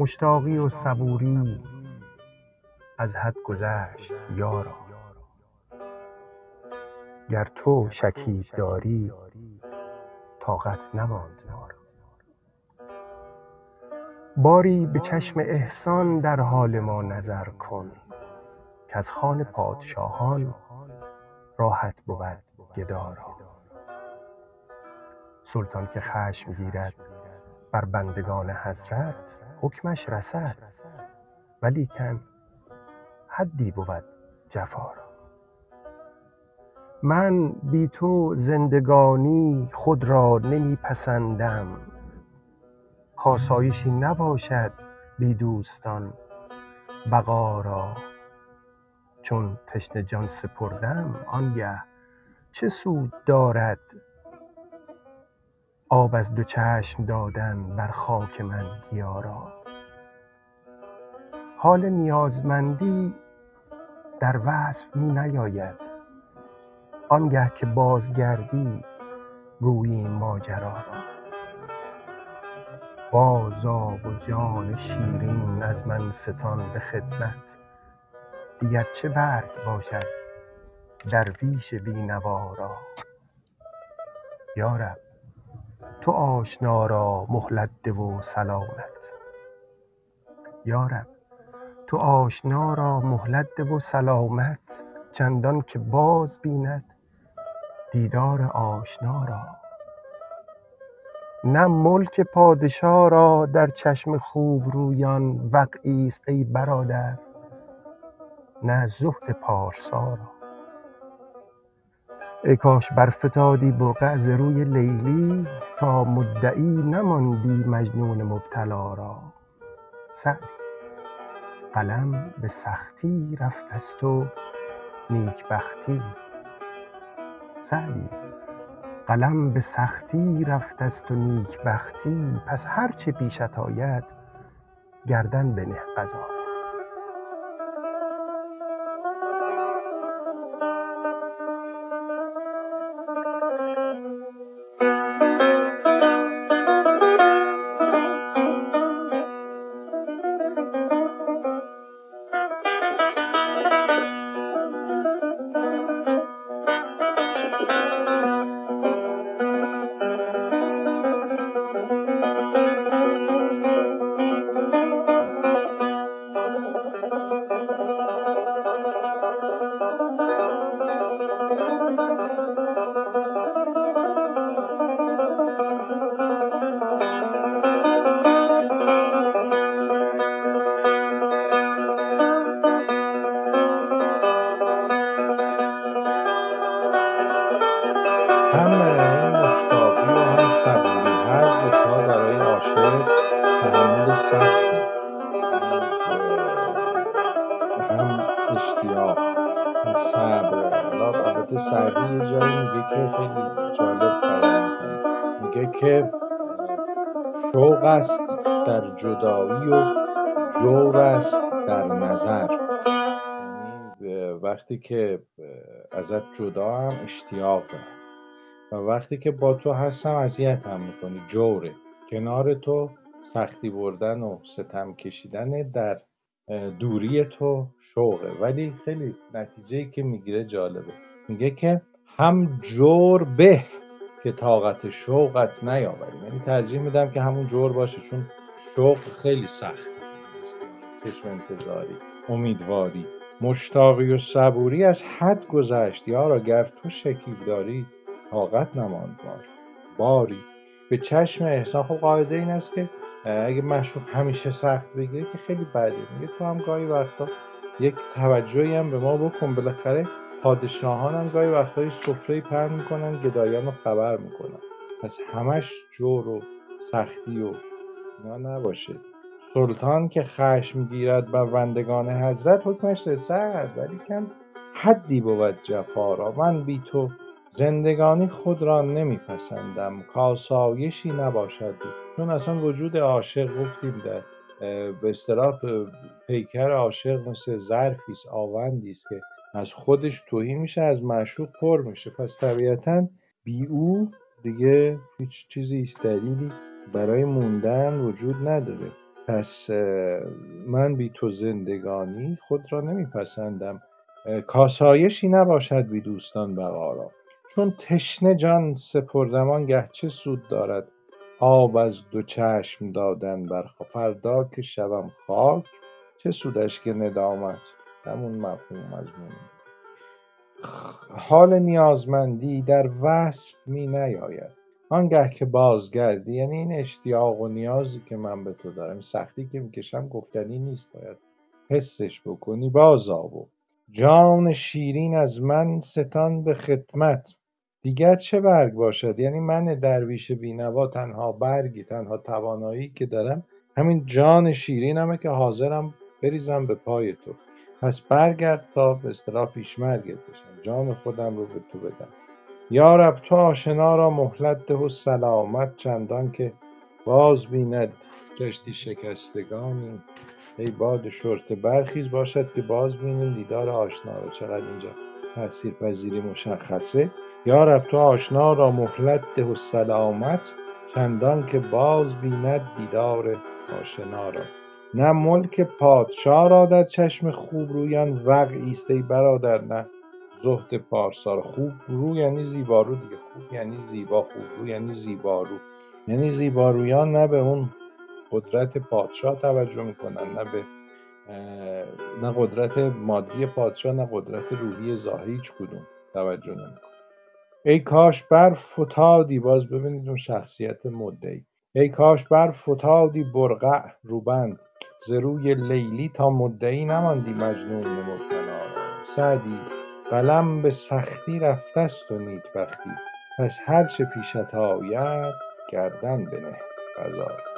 مشتاقی و صبوری از حد گذشت یارا، گر تو شکیب داری طاقت نماند ما را. باری به چشم احسان در حال ما نظر کن، که از خان پادشاهان راحت بود گدا را. سلطان که خشم گیرد بر بندگان حضرت، حکمش رسد ولیکن حدی بود جفا را. من بی تو زندگانی خود را نمی پسندم، کاسایشی نباشد بی دوستان بقا را. چون تشنه جان سپردم آنگه چه سود دارد آب از دو چشم دادن بر خاک من گیارا. حال نیازمندی در وصف می نیاید، آنگه که بازگردی گویی ماجرا را. بازآ و جان شیرین از من ستان به خدمت، دیگر چه برگ باشد درویش بی نوا را. یا رب تو آشنا را مهلت ده و سلامت، یا رب تو آشنا را مهلت ده و سلامت، چندان که باز بیند دیدار آشنا را. نه ملک پادشاه را در چشم خوب رویان وقعی است ای برادر، نه زهد پارسا را. ای کاش برفتادی برقع ز روی لیلی، تا مدعی نماندی مجنون مبتلا را. سعدی قلم به سختی رفت از تو نیکبختی، سعدی قلم به سختی رفت از تو نیکبختی، پس هر چه پیشت آید گردن بنه قضا. سعدی یه جایی میگه که خیلی جالب کلام میکنه، میگه که شوق است در جدایی و جور است در نظر. وقتی که ازت جدا هم اشتیاق دارم، و وقتی که با تو هستم اذیت هم میکنی، جوره. کنار تو سختی بردن و ستم کشیدن، در دوری تو شوقه. ولی خیلی نتیجه‌ای که میگیره جالبه، میگه که هم جور به که طاقت شوقت نیاوری. یعنی ترجیح میدم که همون جور باشه، چون شوق خیلی سخت، چشم انتظاری، امیدواری، مشتاقی و صبوری از حد گذشت یارا، گر تو شکیب داری طاقت نماند ما را. باری به چشم احسان. خب قاعده این است که اگه معشوق همیشه سخت بگیره که خیلی بده. میگه تو هم گاهی وقتا یک توجهی هم به ما بکن، بالاخره پادشاهان هم گاهی وقتایی سفره پر میکنن، گدایان رو خبر میکنن. پس همش جور و سختی و اینا نباشه. سلطان که خشم گیرد بر بندگان حضرت، حکمش رسد ولیکن حدی بود جفا را. من بی تو زندگانی خود را نمیپسندم، کاسایشی نباشد. چون اصلا وجود عاشق، گفتیم در به اصطلاح پیکر عاشق مثل ظرفیست، آوندیست که از خودش تهی میشه، از معشوق پر میشه. پس طبیعتاً بی او دیگه هیچ چیزی، هیچ دلیلی برای موندن وجود نداره. پس من بی تو زندگانی خود را نمی پسندم، کاسایشی نباشد بی دوستان بقا، چون تشنه جان سپردم آنگه چه سود دارد آب از دو چشم دادن برخو، فردا که شوم خاک چه سودش که ندامت. همون مفهوم از من. حال نیازمندی در وصف می نیاید آنگه که بازگردی، یعنی این اشتیاق و نیازی که من به تو دارم، سختی که میکشم گفتنی نیست، باید حسش بکنی. بازآو جان شیرین از من ستان به خدمت، دیگر چه برگ باشد؟ یعنی من درویش بینوا تنها برگی، تنها توانایی که دارم همین جان شیرینمه که حاضرم بریزم به پای تو. پس برگرد تا به اصطلاح پیشمرگت بشم، جان خودم رو به تو بدم. یا رب تو آشنا را مهلت ده و سلامت، چندان که باز بیند کشتی شکستگانی. ای باد شرط برخیز، باشد که باز بینیم دیدار آشنا را. چقدر اینجا تاثیرپذیری مشخصه. یا رب تو آشنا را مهلت ده و سلامت، چندان که باز بیند دیدار آشنا را. نه ملک پادشاه را در چشم خوب رویان وقعی است ای برادر، نه زهد پارسا. خوب رو یعنی زیبا رو دیگه، خوب یعنی زیبا، خوب رو یعنی زیبا رو، یعنی زیبا رویان نه به اون قدرت پادشاه توجه میکنن، نه قدرت مادی پادشاه، نه قدرت روحی ظاهری، هیچ کدوم توجه نمیکنن. ای کاش بر فتادی، باز ببینید اون شخصیت مدعی، ای کاش بر فتادی برقع روبند، ز روی لیلی تا مدعی نماندی مجنون مبتلا. سعدی قلم به سختی رفته است و نیک بختی، پس هر چه پیشت آید گردن بنه. غزال.